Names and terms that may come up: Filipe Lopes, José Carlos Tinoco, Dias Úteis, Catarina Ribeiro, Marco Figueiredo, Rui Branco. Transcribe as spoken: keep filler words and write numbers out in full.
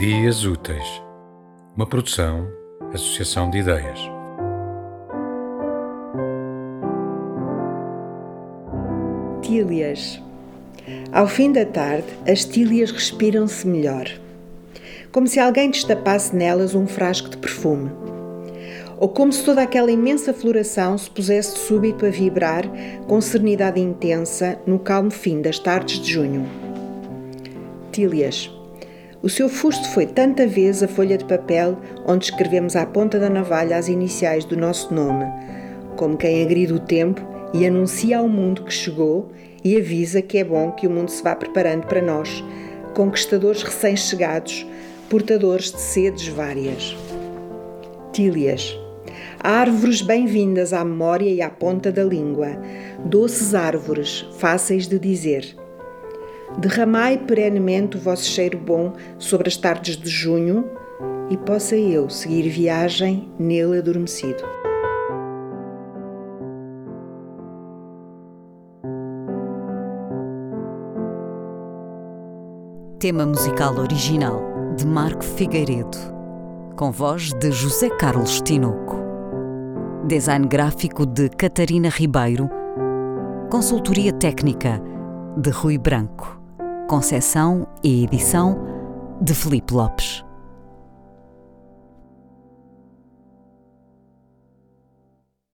Dias Úteis, uma produção, associação de ideias. Tílias. Ao fim da tarde, as tílias respiram-se melhor, como se alguém destapasse nelas um frasco de perfume, ou como se toda aquela imensa floração se pusesse de súbito a vibrar com serenidade intensa no calmo fim das tardes de junho. Tílias. O seu fusto foi tanta vez a folha de papel onde escrevemos à ponta da navalha as iniciais do nosso nome, como quem agride o tempo e anuncia ao mundo que chegou e avisa que é bom que o mundo se vá preparando para nós, conquistadores recém-chegados, portadores de sedes várias. Tílias. Árvores bem-vindas à memória e à ponta da língua, doces árvores, fáceis de dizer. Derramai perenemente o vosso cheiro bom sobre as tardes de junho e possa eu seguir viagem nele adormecido. Tema musical original de Marco Figueiredo, com voz de José Carlos Tinoco. Design gráfico de Catarina Ribeiro. Consultoria técnica de Rui Branco. Concessão e edição de Filipe Lopes.